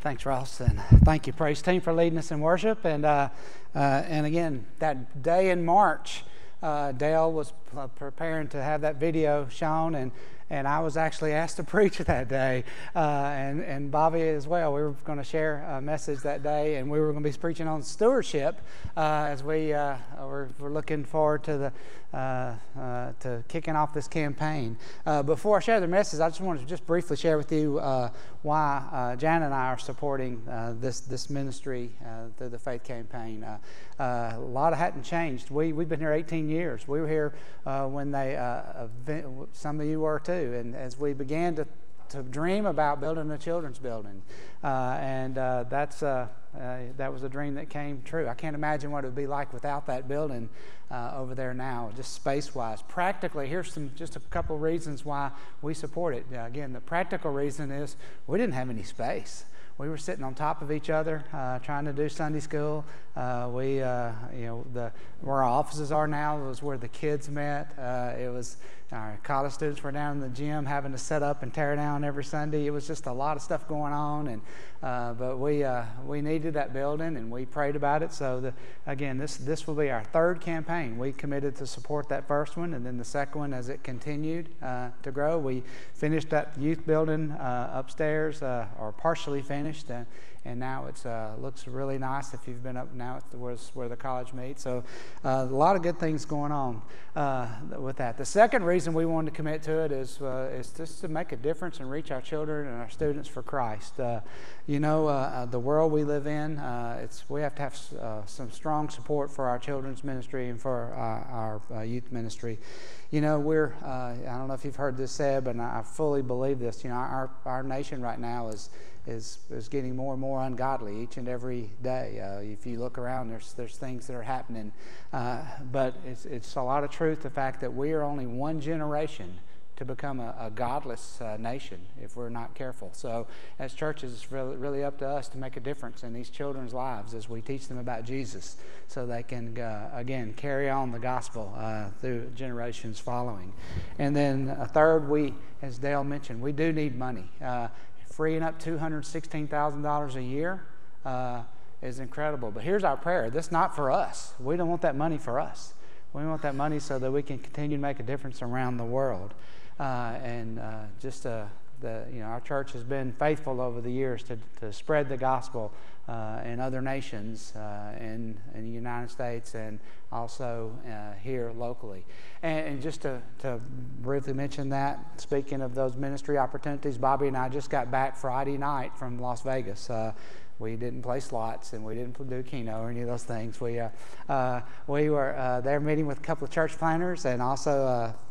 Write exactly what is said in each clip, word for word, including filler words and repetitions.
Thanks, Ross, and thank you, praise team, for leading us in worship. And uh, uh, and again, that day in March, uh, Dale was uh, preparing to have that video shown, and and I was actually asked to preach that day, uh, and and Bobby as well. We were going to share a message that day, and we were going to be preaching on stewardship uh, as we uh, were, we're looking forward to the uh, uh, to kicking off this campaign. Uh, before I share the message, I just wanted to just briefly share with you uh, why uh, Jan and I are supporting uh, this this ministry uh, through the faith campaign. Uh, uh, a lot hadn't changed. We we've been here eighteen years. We were here uh, when they uh, event, some of you were too. And as we began to, to dream about building a children's building, uh, and uh, that's uh, uh, that was a dream that came true. I can't imagine what it would be like without that building uh, over there now, just space-wise. Practically, here's some just a couple reasons why we support it. Uh, again, the practical reason is we didn't have any space. We were sitting on top of each other, uh, trying to do Sunday school. Uh, we, uh, you know, the where our offices are now was where the kids met. Uh, it was our college students were down in the gym having to set up and tear down every Sunday. It was just a lot of stuff going on, and uh, but we uh, we needed that building, and we prayed about it. So the, again, this this will be our third campaign. We committed to support that first one, and then the second one as it continued uh, to grow. We finished that youth building uh, upstairs, uh, or partially finished. And, and now it uh, looks really nice if you've been up now at the, where the college meets. So uh, a lot of good things going on uh, with that. The second reason we wanted to commit to it is, uh, is just to make a difference and reach our children and our students for Christ. Uh, you know, uh, the world we live in, uh, it's we have to have uh, some strong support for our children's ministry and for uh, our uh, youth ministry. You know, we're, uh, I don't know if you've heard this said, but I fully believe this. You know, our, our nation right now is Is, is getting more and more ungodly each and every day. Uh, if you look around, there's there's things that are happening. Uh, but it's it's a lot of truth, the fact that we are only one generation to become a, a godless uh, nation if we're not careful. So as churches, it's really, really up to us to make a difference in these children's lives as we teach them about Jesus so they can, uh, again, carry on the gospel uh, through generations following. And then a third, we, as Dale mentioned, we do need money. Uh, Freeing up two hundred sixteen thousand dollars a year uh, is incredible. But here's our prayer. That's not for us. We don't want that money for us. We want that money so that we can continue to make a difference around the world. Uh, and uh, just uh, the you know, our church has been faithful over the years to, to spread the gospel uh, in other nations, uh, in, in the United States, and also uh, here locally. And, and just to, to briefly mention that, speaking of those ministry opportunities, Bobby and I just got back Friday night from Las Vegas. Uh, we didn't play slots, and we didn't do Keno or any of those things. We uh, uh, we were uh, there meeting with a couple of church planners, and also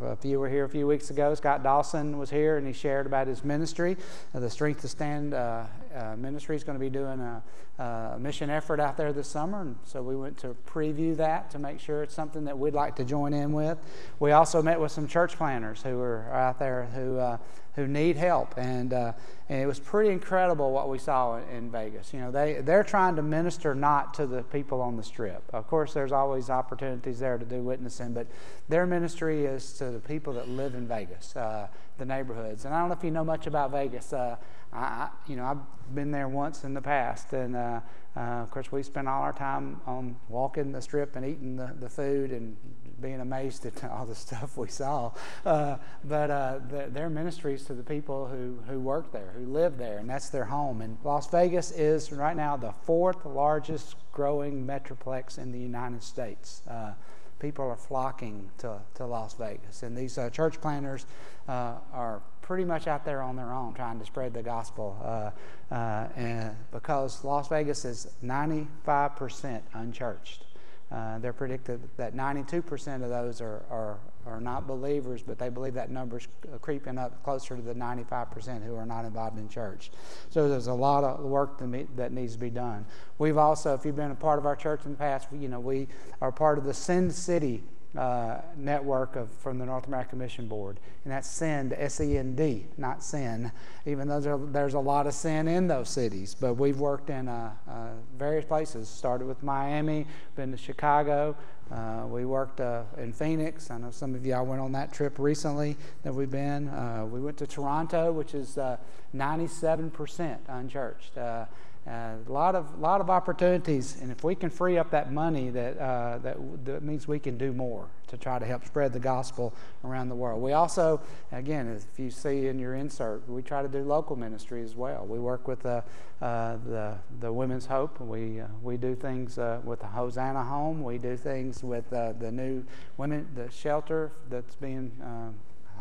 uh, if you were here a few weeks ago, Scott Dawson was here, and he shared about his ministry. Uh, the Strength to Stand uh, uh, ministry is going to be doing a, a mission effort out there this summer, and so we went to preview that to make Make sure it's something that we'd like to join in with. We also met with some church planners who were out there who uh, who need help, and uh, and it was pretty incredible what we saw in, in Vegas. You know, they they're trying to minister not to the people on the Strip. Of course, there's always opportunities there to do witnessing, but their ministry is to the people that live in Vegas, uh, the neighborhoods. And I don't know if you know much about Vegas. Uh, I you know I've been there once in the past, and. Uh, Uh, of course, we spend all our time on walking the Strip and eating the, the food and being amazed at all the stuff we saw. Uh, but uh, the, their ministries to the people who, who work there, who live there, and that's their home. And Las Vegas is right now the fourth largest growing metroplex in the United States. Uh, people are flocking to, to Las Vegas. And these uh, church planners uh, are pretty much out there on their own trying to spread the gospel uh, uh, and because Las Vegas is ninety-five percent unchurched. Uh, they're predicted that ninety-two percent of those are, are, are not believers, but they believe that number's creeping up closer to the ninety-five percent who are not involved in church. So there's a lot of work to meet, that needs to be done. We've also, if you've been a part of our church in the past, you know, we are part of the Send City Uh, network of from the North American Mission Board, and that's SEND, S E N D, not sin, even though there, there's a lot of sin in those cities. But we've worked in uh, uh, various places, started with Miami, been to Chicago, Uh, we worked uh, in Phoenix. I know some of y'all went on that trip recently that we've been. Uh, we went to Toronto, which is uh, ninety-seven percent unchurched. Uh, uh, a lot of lot of opportunities, and if we can free up that money, that uh, that that means we can do more to try to help spread the gospel around the world. We also, again, if you see in your insert, we try to do local ministry as well. We work with uh, uh, the the Women's Hope. We uh, we do things uh, with the Hosanna Home. We do things with uh, the new women, the shelter that's being uh,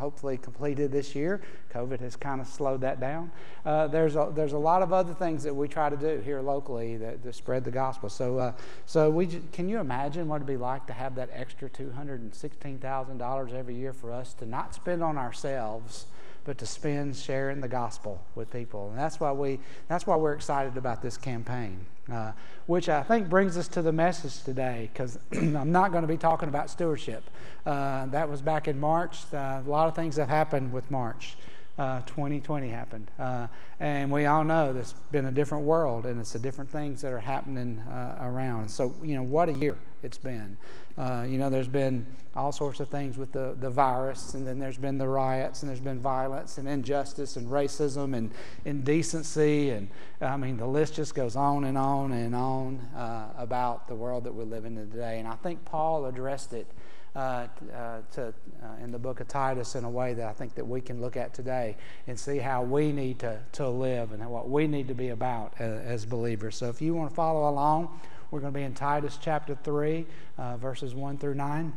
hopefully completed this year. COVID has kind of slowed that down. Uh, there's a, there's a lot of other things that we try to do here locally that, that spread the gospel. So uh, so we j- can you imagine what it'd be like to have that extra two hundred sixteen thousand dollars every year for us to not spend on ourselves, but to spend sharing the gospel with people? And that's why we that's why we're excited about this campaign. Uh, which I think brings us to the message today, because I'm not going to be talking about stewardship. Uh, that was back in March. Uh, a lot of things have happened with March. Uh, twenty twenty happened. Uh, and we all know there's been a different world, and it's the different things that are happening uh, around. So, you know, what a year it's been. Uh, you know, there's been all sorts of things with the, the virus, and then there's been the riots, and there's been violence and injustice and racism and indecency, and I mean the list just goes on and on and on uh, about the world that we're living in today. And I think Paul addressed it uh, uh, to, uh, in the book of Titus in a way that I think that we can look at today and see how we need to, to live and what we need to be about uh, as believers. So if you want to follow along, we're going to be in Titus chapter three, uh, verses one through nine,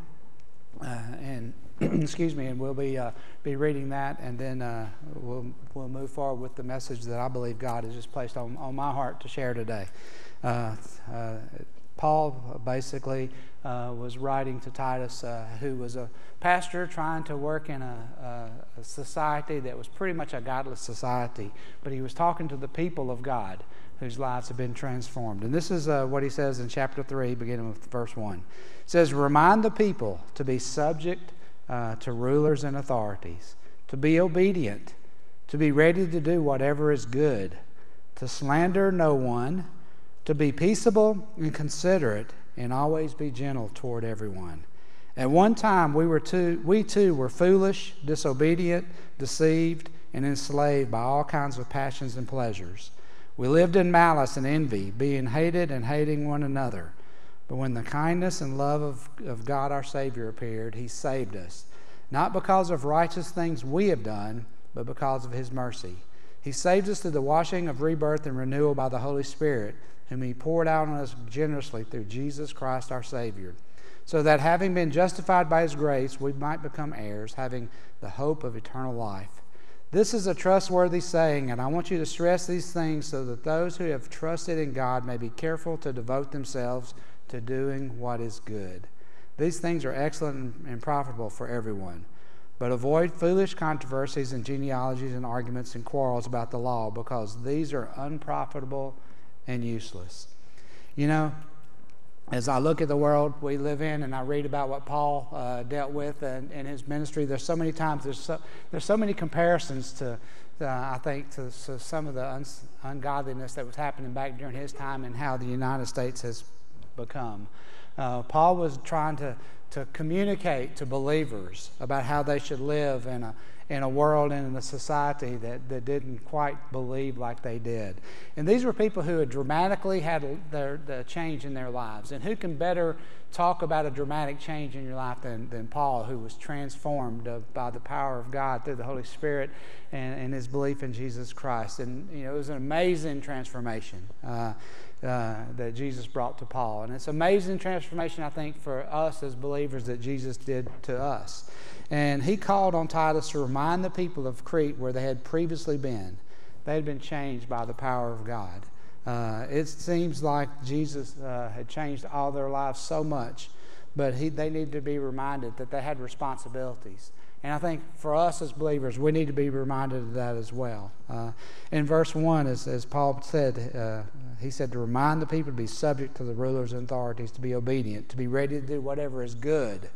uh, and excuse me, and we'll be uh, be reading that, and then uh, we'll we'll move forward with the message that I believe God has just placed on, on my heart to share today. Uh, uh, Paul basically uh, was writing to Titus, uh, who was a pastor trying to work in a, a, a society that was pretty much a godless society, but he was talking to the people of God whose lives have been transformed. And this is uh, what he says in chapter three, beginning with verse one. It says, "Remind the people to be subject uh, to rulers and authorities, to be obedient, to be ready to do whatever is good, to slander no one, to be peaceable and considerate, and always be gentle toward everyone. At one time we were too, we too were foolish, disobedient, deceived, and enslaved by all kinds of passions and pleasures. We lived in malice and envy, being hated and hating one another. But when the kindness and love of, of God our Savior appeared, He saved us, not because of righteous things we have done, but because of His mercy. He saved us through the washing of rebirth and renewal by the Holy Spirit, whom He poured out on us generously through Jesus Christ our Savior, so that having been justified by His grace, we might become heirs, having the hope of eternal life. This is a trustworthy saying, and I want you to stress these things so that those who have trusted in God may be careful to devote themselves to doing what is good. These things are excellent and profitable for everyone. But avoid foolish controversies and genealogies and arguments and quarrels about the law, because these are unprofitable and useless." You know, as I look at the world we live in, and I read about what Paul uh, dealt with in, in his ministry, there's so many times, there's so, there's so many comparisons to, uh, I think, to, to some of the un- ungodliness that was happening back during his time and how the United States has become. Uh, Paul was trying to, to communicate to believers about how they should live in a in a world and in a society that, that didn't quite believe like they did. And these were people who had dramatically had their, their change in their lives. And who can better talk about a dramatic change in your life than, than Paul, who was transformed uh, by the power of God through the Holy Spirit and, and his belief in Jesus Christ. And, you know, it was an amazing transformation uh, uh, that Jesus brought to Paul. And it's an amazing transformation, I think, for us as believers that Jesus did to us. And he called on Titus to remind the people of Crete where they had previously been. They had been changed by the power of God. Uh, it seems like Jesus uh, had changed all their lives so much, but he, they needed to be reminded that they had responsibilities. And I think for us as believers, we need to be reminded of that as well. Uh, in verse one, as, as Paul said, uh, he said to remind the people to be subject to the rulers and authorities, to be obedient, to be ready to do whatever is good.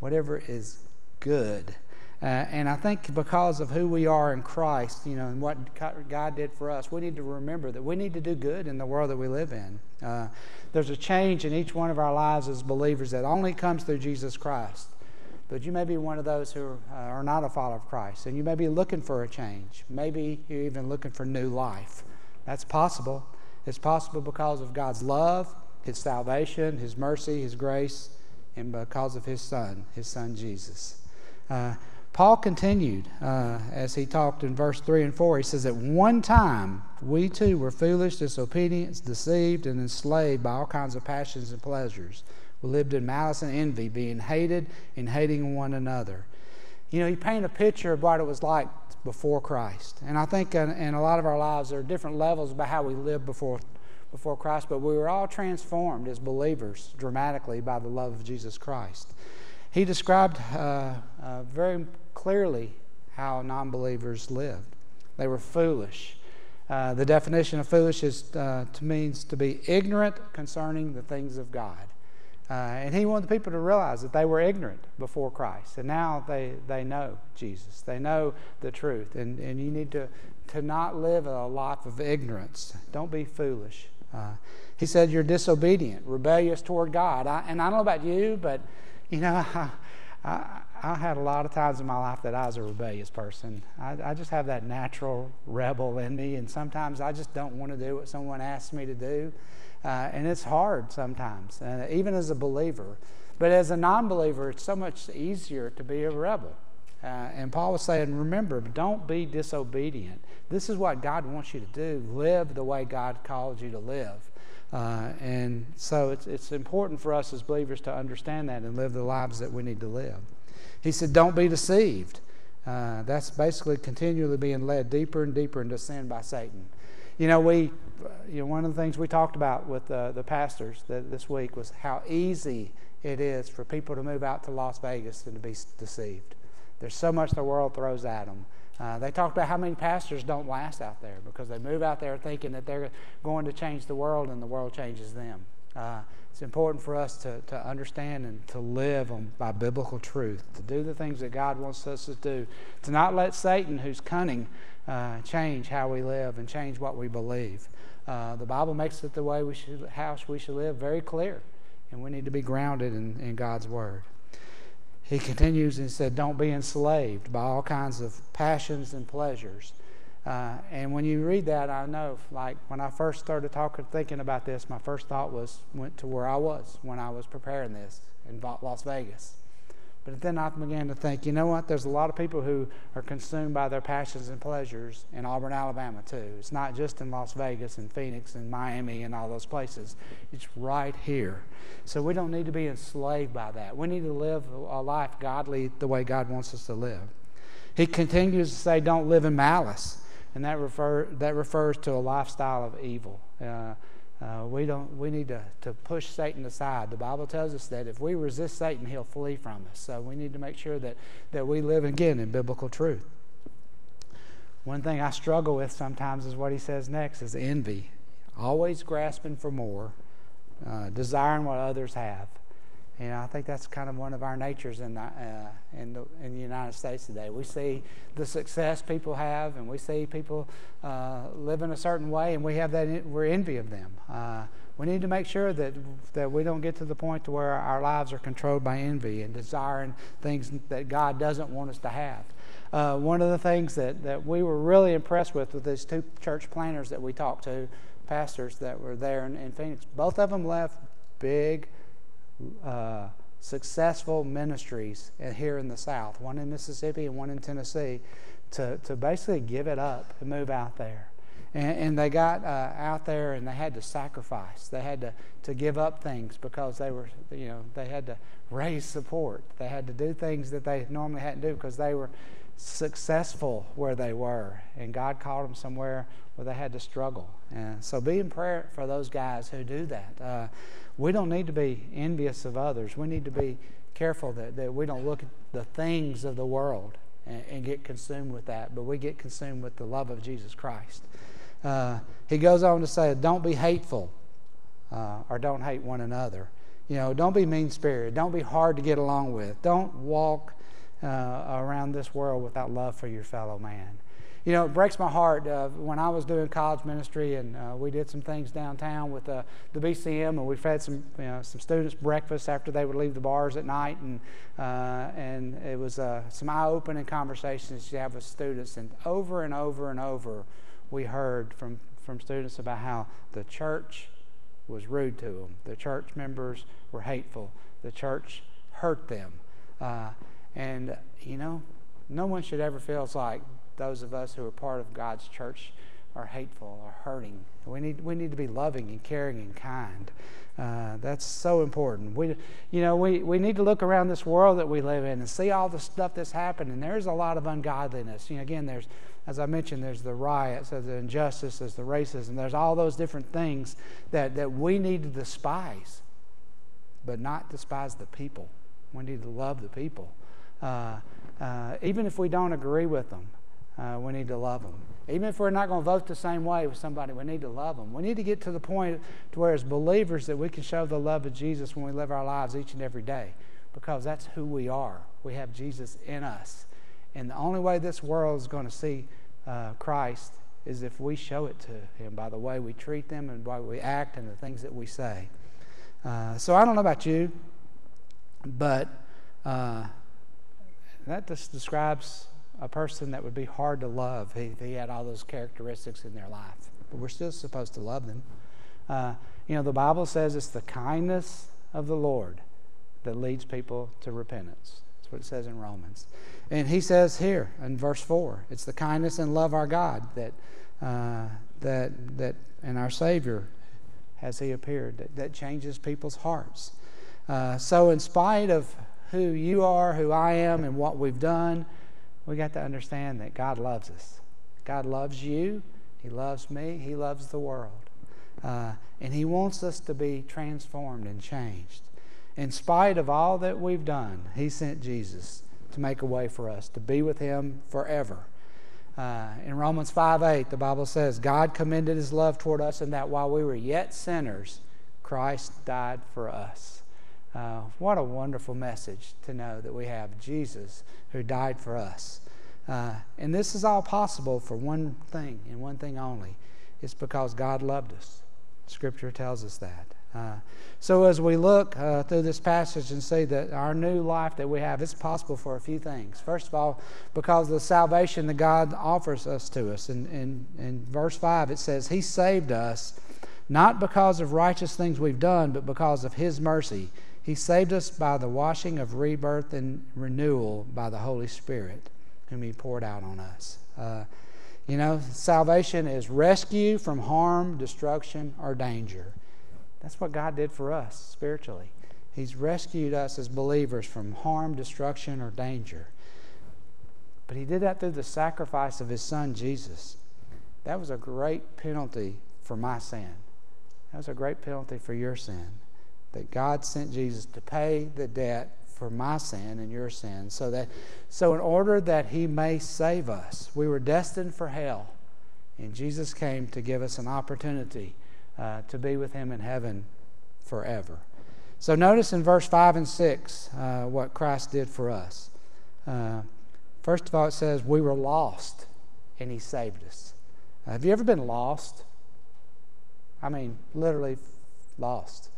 Whatever is good. good Uh, and I think because of who we are in Christ, you know, and what God did for us, we need to remember that we need to do good in the world that we live in. Uh, there's a change in each one of our lives as believers that only comes through Jesus Christ. But you may be one of those who uh, are not a follower of Christ, and you may be looking for a change. Maybe you're even looking for new life. That's possible. It's possible because of God's love, His salvation, His mercy, His grace, and because of His Son, His Son Jesus. Uh, Paul continued uh, as he talked in verse three and four. He says, at one time, we too were foolish, disobedient, deceived, and enslaved by all kinds of passions and pleasures. We lived in malice and envy, being hated and hating one another. You know, he painted a picture of what it was like before Christ. And I think in, in a lot of our lives, there are different levels about how we lived before, before Christ, but we were all transformed as believers dramatically by the love of Jesus Christ. He described uh, uh, very clearly how non-believers lived. They were foolish. Uh, the definition of foolish is uh, to means to be ignorant concerning the things of God. Uh, and he wanted the people to realize that they were ignorant before Christ. And now they, they know Jesus. They know the truth. And, and you need to, to not live a life of ignorance. Don't be foolish. Uh, he said you're disobedient, rebellious toward God. I, and I don't know about you, but... You know, I, I, I had a lot of times in my life that I was a rebellious person. I, I just have that natural rebel in me, and sometimes I just don't want to do what someone asks me to do. Uh, and it's hard sometimes, uh, even as a believer. But as a non-believer, it's so much easier to be a rebel. Uh, and Paul was saying, remember, don't be disobedient. This is what God wants you to do. Live the way God calls you to live. Uh, and so it's, it's important for us as believers to understand that and live the lives that we need to live. He said, don't be deceived. Uh, that's basically continually being led deeper and deeper into sin by Satan. You know, we, you know, one of the things we talked about with uh, the pastors that this week was how easy it is for people to move out to Las Vegas and to be deceived. There's so much the world throws at them. Uh, they talked about how many pastors don't last out there because they move out there thinking that they're going to change the world and the world changes them. Uh, it's important for us to, to understand and to live on, by biblical truth, to do the things that God wants us to do, to not let Satan, who's cunning, uh, change how we live and change what we believe. Uh, the Bible makes it the way we should, how we should live very clear, and we need to be grounded in, in God's Word. He continues and said, don't be enslaved by all kinds of passions and pleasures. Uh, and when you read that, I know, like, when I first started talking, thinking about this, my first thought was, went to where I was when I was preparing this in Las Vegas. But then I began to think, you know what, there's a lot of people who are consumed by their passions and pleasures in Auburn, Alabama, too. It's not just in Las Vegas and Phoenix and Miami and all those places. It's right here. So we don't need to be enslaved by that. We need to live a life godly the way God wants us to live. He continues to say, don't live in malice. And that refer that refers to a lifestyle of evil. Uh, uh, we don't. We need to, to push Satan aside. The Bible tells us that if we resist Satan, he'll flee from us. So we need to make sure that, that we live, again, in biblical truth. One thing I struggle with sometimes is what he says next is envy. Always grasping for more. Uh, desiring what others have. And I think that's kind of one of our natures in the, uh, in, the, in the United States today. We see the success people have, and we see people uh, living a certain way, and we have that in, we're envy of them. Uh, we need to make sure that that we don't get to the point to where our lives are controlled by envy and desiring things that God doesn't want us to have. Uh, one of the things that, that we were really impressed with with these two church planners that we talked to, pastors that were there in, in Phoenix, both of them left big, uh, successful ministries here in the South, one in Mississippi and one in Tennessee, to, to basically give it up and move out there. And, and they got uh, out there and they had to sacrifice. They had to, to give up things because they were, you know, they had to raise support. They had to do things that they normally hadn't do because they were successful where they were, and God called them somewhere where they had to struggle. And so be in prayer for those guys who do that. Uh, we don't need to be envious of others. We need to be careful that, that we don't look at the things of the world and, and get consumed with that, but we get consumed with the love of Jesus Christ. Uh, he goes on to say, don't be hateful uh, or don't hate one another. You know, don't be mean-spirited. Don't be hard to get along with. Don't walk uh, around this world without love for your fellow man. You know, it breaks my heart. Uh, when I was doing college ministry, and uh, we did some things downtown with uh, the B C M, and we fed some you know, some students breakfast after they would leave the bars at night, and uh, and it was uh, some eye-opening conversations you have with students. And over and over and over, we heard from from students about how the church was rude to them, the church members were hateful, the church hurt them, uh, and you know, no one should ever feel it's like those of us who are part of God's church are hateful or hurting. We need we need to be loving and caring and kind. Uh, that's so important. We you know we, we need to look around this world that we live in and see all the stuff that's happening. There's a lot of ungodliness. You know, again, there's as I mentioned, there's the riots, there's the injustice, there's the racism, there's all those different things that, that we need to despise, but not despise the people. We need to love the people, uh, uh, even if we don't agree with them. Uh, we need to love them. Even if we're not going to vote the same way with somebody, we need to love them. We need to get to the point to where as believers that we can show the love of Jesus when we live our lives each and every day, because that's who we are. We have Jesus in us. And the only way this world is going to see uh, Christ is if we show it to him by the way we treat them and by the way we act and the things that we say. Uh, so I don't know about you, but uh, that just describes a person that would be hard to love if he had all those characteristics in their life. But we're still supposed to love them. Uh, you know, the Bible says it's the kindness of the Lord that leads people to repentance. That's what it says in Romans. And he says here in verse four, it's the kindness and love our God that uh, that that and our Savior, as he appeared, that, that changes people's hearts. Uh, so in spite of who you are, who I am, and what we've done, we got to understand that God loves us. God loves you. He loves me. He loves the world. Uh, and he wants us to be transformed and changed. In spite of all that we've done, he sent Jesus to make a way for us, to be with him forever. Uh, in Romans five eight, the Bible says, God commended his love toward us in that while we were yet sinners, Christ died for us. Uh, what a wonderful message to know that we have Jesus who died for us. Uh, and this is all possible for one thing and one thing only. It's because God loved us. Scripture tells us that. Uh, so as we look uh, through this passage and see that our new life that we have, it's possible for a few things. First of all, because of the salvation that God offers us to us. In, in, in verse five it says, he saved us not because of righteous things we've done, but because of his mercy. He saved us by the washing of rebirth and renewal by the Holy Spirit, whom he poured out on us. Uh, you know, salvation is rescue from harm, destruction, or danger. That's what God did for us spiritually. He's rescued us as believers from harm, destruction, or danger. But he did that through the sacrifice of his son, Jesus. That was a great penalty for my sin. That was a great penalty for your sin. That God sent Jesus to pay the debt for my sin and your sin, so that, so in order that he may save us. We were destined for hell, and Jesus came to give us an opportunity uh, to be with him in heaven forever. So notice in verse five and six uh, what Christ did for us. Uh, first of all, it says we were lost, and he saved us. Uh, have you ever been lost? I mean, literally lost.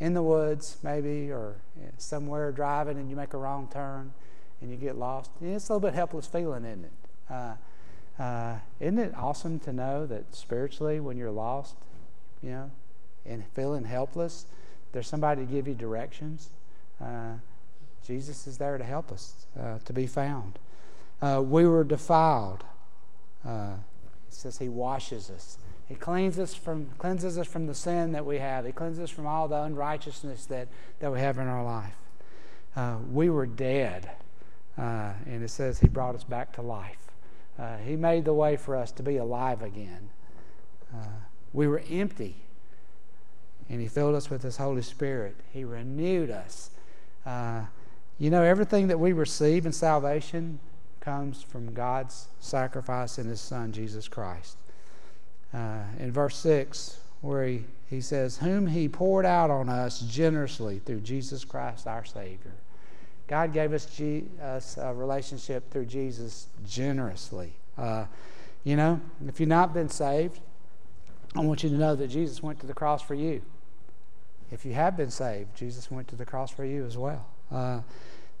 In the woods, maybe, or somewhere driving, and you make a wrong turn, and you get lost. It's a little bit helpless feeling, isn't it? Uh, uh, isn't it awesome to know that spiritually, when you're lost, you know, and feeling helpless, there's somebody to give you directions. Uh, Jesus is there to help us uh, to be found. Uh, we were defiled. Uh, it says he washes us. He cleanses us from cleanses us from the sin that we have. He cleanses us from all the unrighteousness that, that we have in our life. Uh, we were dead. Uh, and it says he brought us back to life. Uh, he made the way for us to be alive again. Uh, we were empty. And he filled us with his Holy Spirit. He renewed us. Uh, you know, everything that we receive in salvation comes from God's sacrifice in his Son, Jesus Christ. Uh, in verse six, where he, he says, whom he poured out on us generously through Jesus Christ our Savior. God gave us G- us a relationship through Jesus generously. Uh, you know, if you've not been saved, I want you to know that Jesus went to the cross for you. If you have been saved, Jesus went to the cross for you as well. Uh,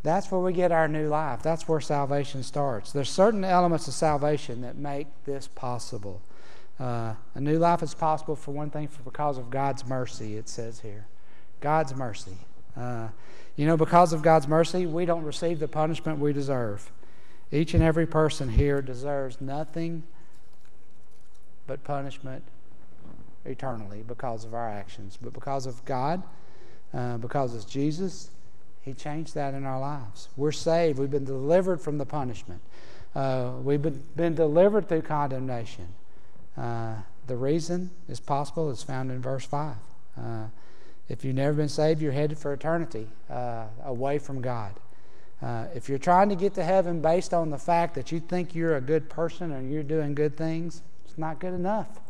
that's where we get our new life. That's where salvation starts. There's certain elements of salvation that make this possible. Uh, a new life is possible, for one thing, for because of God's mercy, it says here. God's mercy. Uh, you know, because of God's mercy, we don't receive the punishment we deserve. Each and every person here deserves nothing but punishment eternally because of our actions. But because of God, uh, because of Jesus, He changed that in our lives. We're saved. We've been delivered from the punishment. Uh, we've been, been delivered through condemnation. Uh, the reason is possible is found in verse five. Uh, if you've never been saved, you're headed for eternity uh, away from God. Uh, if you're trying to get to heaven based on the fact that you think you're a good person and you're doing good things, it's not good enough.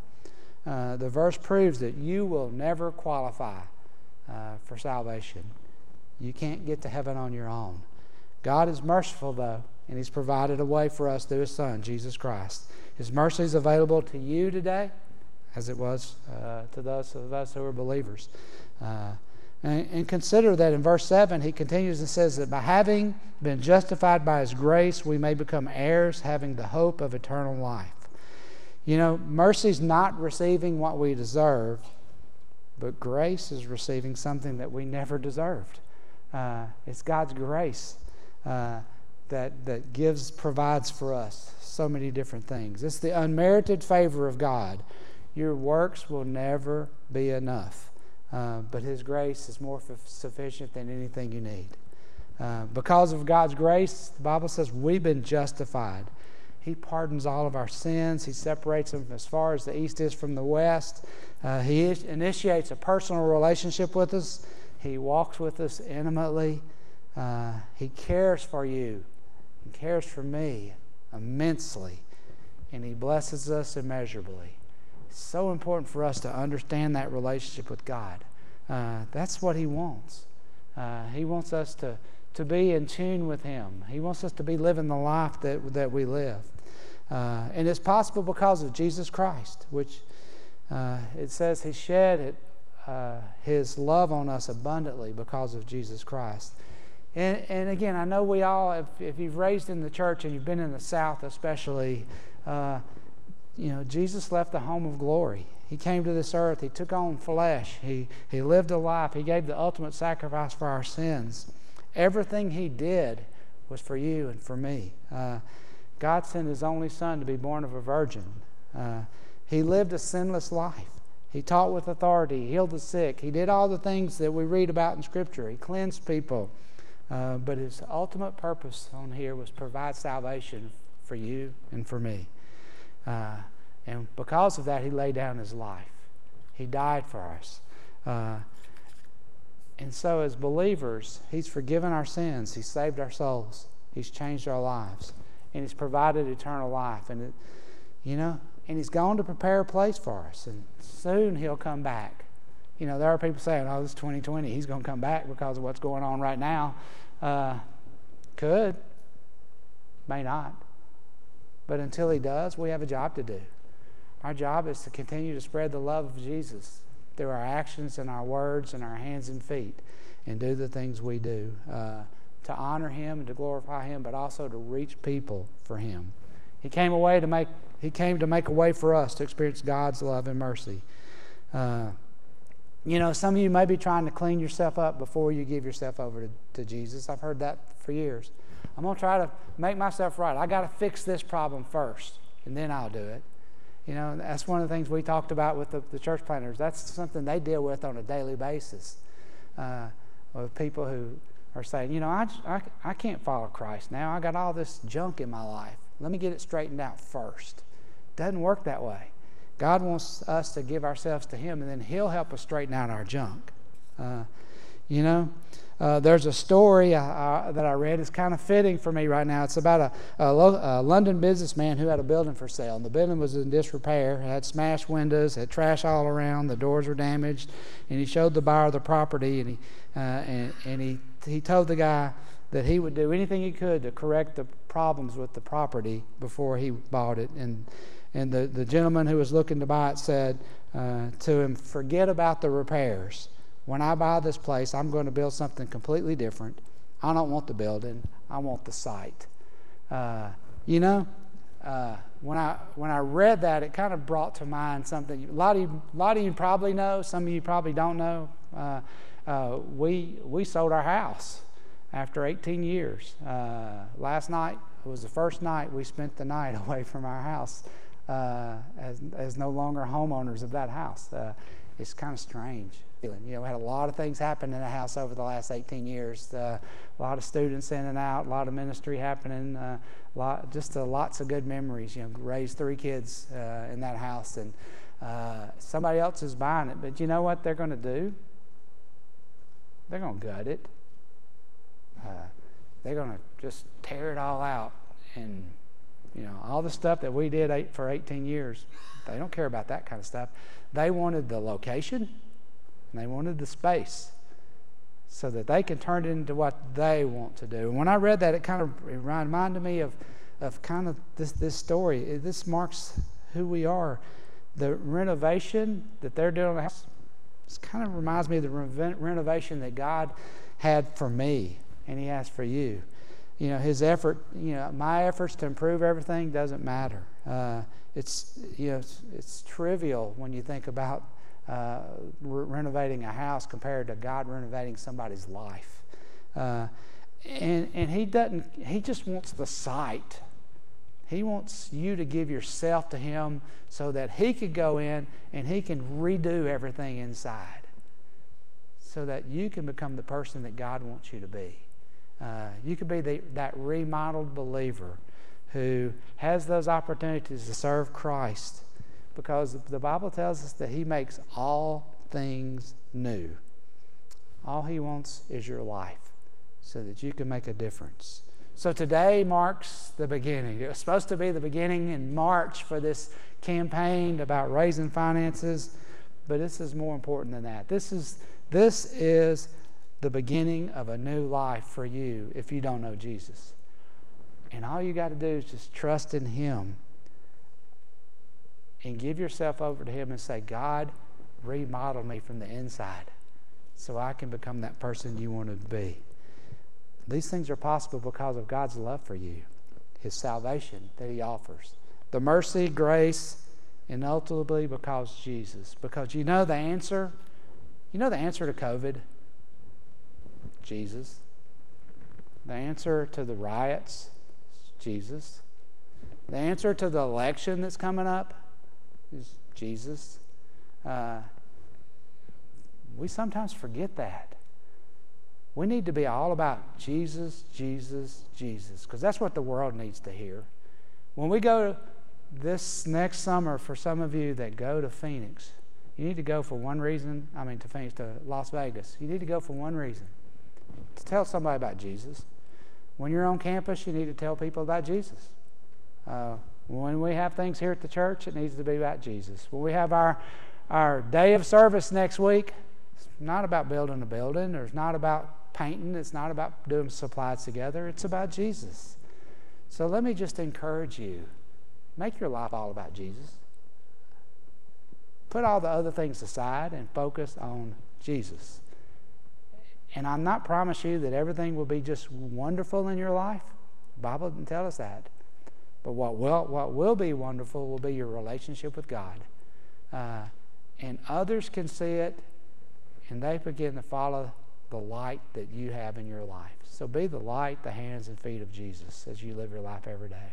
Uh, the verse proves that you will never qualify uh, for salvation. You can't get to heaven on your own. God is merciful, though, and He's provided a way for us through His Son, Jesus Christ. His mercy is available to you today, as it was uh, to those of us who are believers. Uh, and, and consider that in verse seven, he continues and says that by having been justified by His grace, we may become heirs, having the hope of eternal life. You know, mercy is not receiving what we deserve, but grace is receiving something that we never deserved. Uh, it's God's grace uh, that that gives, provides for us so many different things. It's the unmerited favor of God. Your works will never be enough, uh, but His grace is more f- sufficient than anything you need. Uh, because of God's grace, the Bible says we've been justified. He pardons all of our sins. He separates them as far as the east is from the west. Uh, he is, initiates a personal relationship with us. He walks with us intimately. Uh, he cares for you. He cares for me immensely. And He blesses us immeasurably. It's so important for us to understand that relationship with God. Uh, that's what He wants. Uh, he wants us to, to be in tune with Him. He wants us to be living the life that, that we live. Uh, and it's possible because of Jesus Christ, which uh, it says He shed it, uh, His love on us abundantly because of Jesus Christ. And, and again, I know we all, if, if you've raised in the church and you've been in the South especially, uh, you know, Jesus left the home of glory. He came to this earth. He took on flesh. He, he lived a life. He gave the ultimate sacrifice for our sins. Everything He did was for you and for me. Uh, God sent His only Son to be born of a virgin. Uh, he lived a sinless life. He taught with authority. He healed the sick. He did all the things that we read about in Scripture. He cleansed people. Uh, but His ultimate purpose on here was provide salvation for you and for me. Uh, and because of that, He laid down His life. He died for us. Uh, And so as believers, He's forgiven our sins. He's saved our souls. He's changed our lives. And He's provided eternal life. And, it, you know, and He's gone to prepare a place for us. And soon He'll come back. You know, there are people saying, oh, it's twenty twenty. He's going to come back because of what's going on right now. Uh, could. May not. But until He does, we have a job to do. Our job is to continue to spread the love of Jesus through our actions and our words and our hands and feet, and do the things we do uh, to honor Him and to glorify Him, but also to reach people for Him. He came away to make He came to make a way for us to experience God's love and mercy. Uh, you know, some of you may be trying to clean yourself up before you give yourself over to, to Jesus. I've heard that for years. I'm gonna try to make myself right. I got to fix this problem first, and then I'll do it. You know, that's one of the things we talked about with the, the church planters. That's something they deal with on a daily basis. Uh, with people who are saying, you know, I, I, I can't follow Christ now. I got all this junk in my life. Let me get it straightened out first. Doesn't work that way. God wants us to give ourselves to Him, and then He'll help us straighten out our junk. Uh, you know, uh, there's a story I, I, that I read. It's kind of fitting for me right now. It's about a, a, lo- a London businessman who had a building for sale, and the building was in disrepair. It had smashed windows, had trash all around, the doors were damaged, and he showed the buyer the property, and he uh, and, and he he told the guy that he would do anything he could to correct the problems with the property before he bought it. And and the, the gentleman who was looking to buy it said uh, to him, forget about the repairs. When I buy this place, I'm going to build something completely different. I don't want the building. I want the site. Uh, you know, uh, when I when I read that, it kind of brought to mind something. A lot of you, a lot of you probably know. Some of you probably don't know. Uh, uh, we we sold our house. After eighteen years, uh, last night was the first night we spent the night away from our house uh, as, as no longer homeowners of that house. Uh, it's kind of strange feeling. You know, we had a lot of things happen in the house over the last eighteen years. Uh, a lot of students in and out, a lot of ministry happening, uh, lot, just uh, lots of good memories. You know, raised three kids uh, in that house, and uh, somebody else is buying it. But you know what they're going to do? They're going to gut it. Uh, they're going to just tear it all out, and you know, all the stuff that we did eight, for eighteen years, they don't care about that kind of stuff. They wanted the location and they wanted the space so that they can turn it into what they want to do. And when I read that, it kind of it reminded me of of kind of this this story. This marks who we are. The renovation that they're doing on the house, it kind of reminds me of the re- renovation that God had for me. And he asked for you. You know, his effort, you know, my efforts to improve everything doesn't matter. Uh, it's, you know, it's, it's trivial when you think about uh, re- renovating a house compared to God renovating somebody's life. Uh, and and he doesn't, he just wants the site. He wants you to give yourself to him so that he could go in and he can redo everything inside so that you can become the person that God wants you to be. Uh, you could be the, that remodeled believer who has those opportunities to serve Christ, because the Bible tells us that he makes all things new. All he wants is your life so that you can make a difference. So today marks the beginning. It was supposed to be the beginning in March for this campaign about raising finances, but this is more important than that. This is, this is the beginning of a new life for you if you don't know Jesus. And all you got to do is just trust in him and give yourself over to him and say, God, remodel me from the inside so I can become that person you want to be. These things are possible because of God's love for you, his salvation that he offers, the mercy, grace, and ultimately because Jesus. Because you know the answer, you know the answer to COVID? Jesus. The answer to the riots, Jesus. The answer to the election that's coming up is Jesus. Uh, we sometimes forget that. We need to be all about Jesus, Jesus, Jesus, because that's what the world needs to hear. When we go this next summer, for some of you that go to Phoenix, you need to go for one reason. I mean, to Phoenix, to Las Vegas. You need to go for one reason. To tell somebody about Jesus. When you're on campus, you need to tell people about Jesus. Uh, when we have things here at the church, it needs to be about Jesus. When we have our our day of service next week, it's not about building a building, or it's not about painting, it's not about doing supplies together, it's about Jesus. So let me just encourage you, make your life all about Jesus. Put all the other things aside and focus on Jesus. And I'm not promise you that everything will be just wonderful in your life. The Bible didn't tell us that. But what will, what will be wonderful will be your relationship with God. Uh, and others can see it, and they begin to follow the light that you have in your life. So be the light, the hands and feet of Jesus as you live your life every day.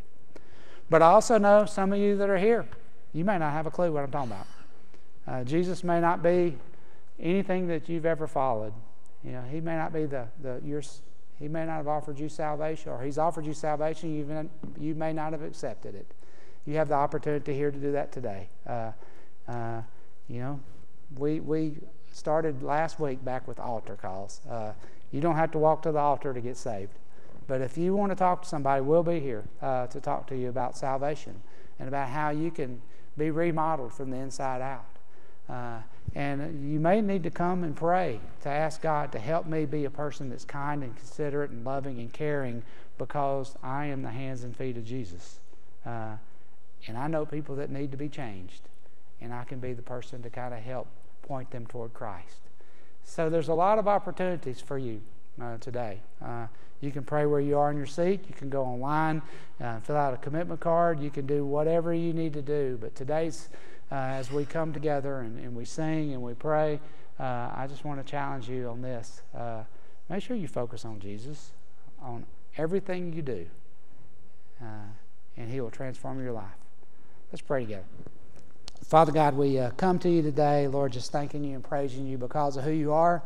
But I also know some of you that are here, you may not have a clue what I'm talking about. Uh, Jesus may not be anything that you've ever followed. You know, he may not be the, the your, he may not have offered you salvation, or he's offered you salvation, you even, you may not have accepted it. You have the opportunity here to do that today. Uh, uh, you know, we we started last week back with altar calls. Uh, you don't have to walk to the altar to get saved. But if you want to talk to somebody, we'll be here uh, to talk to you about salvation and about how you can be remodeled from the inside out. Uh, and you may need to come and pray to ask God to help me be a person that's kind and considerate and loving and caring, because I am the hands and feet of Jesus. Uh, and I know people that need to be changed, and I can be the person to kind of help point them toward Christ. So there's a lot of opportunities for you uh, today. Uh, you can pray where you are in your seat. You can go online, uh, fill out a commitment card. You can do whatever you need to do. But today's, uh, as we come together and, and we sing and we pray, uh, I just want to challenge you on this. Uh, make sure you focus on Jesus, on everything you do, uh, and He will transform your life. Let's pray together. Father God, we uh, come to you today, Lord, just thanking you and praising you because of who you are.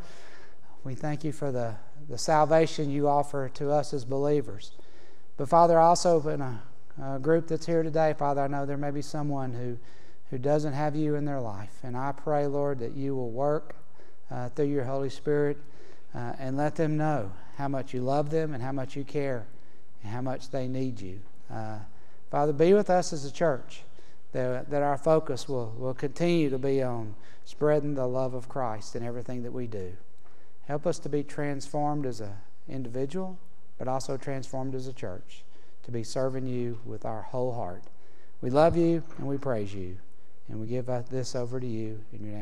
We thank you for the, the salvation you offer to us as believers. But Father, also in a, a group that's here today, Father, I know there may be someone who, who doesn't have you in their life. And I pray, Lord, that you will work uh, through your Holy Spirit uh, and let them know how much you love them and how much you care and how much they need you. Uh, Father, be with us as a church, that our focus will, will continue to be on spreading the love of Christ in everything that we do. Help us to be transformed as an individual, but also transformed as a church, to be serving you with our whole heart. We love you and we praise you, and we give this over to you in your name.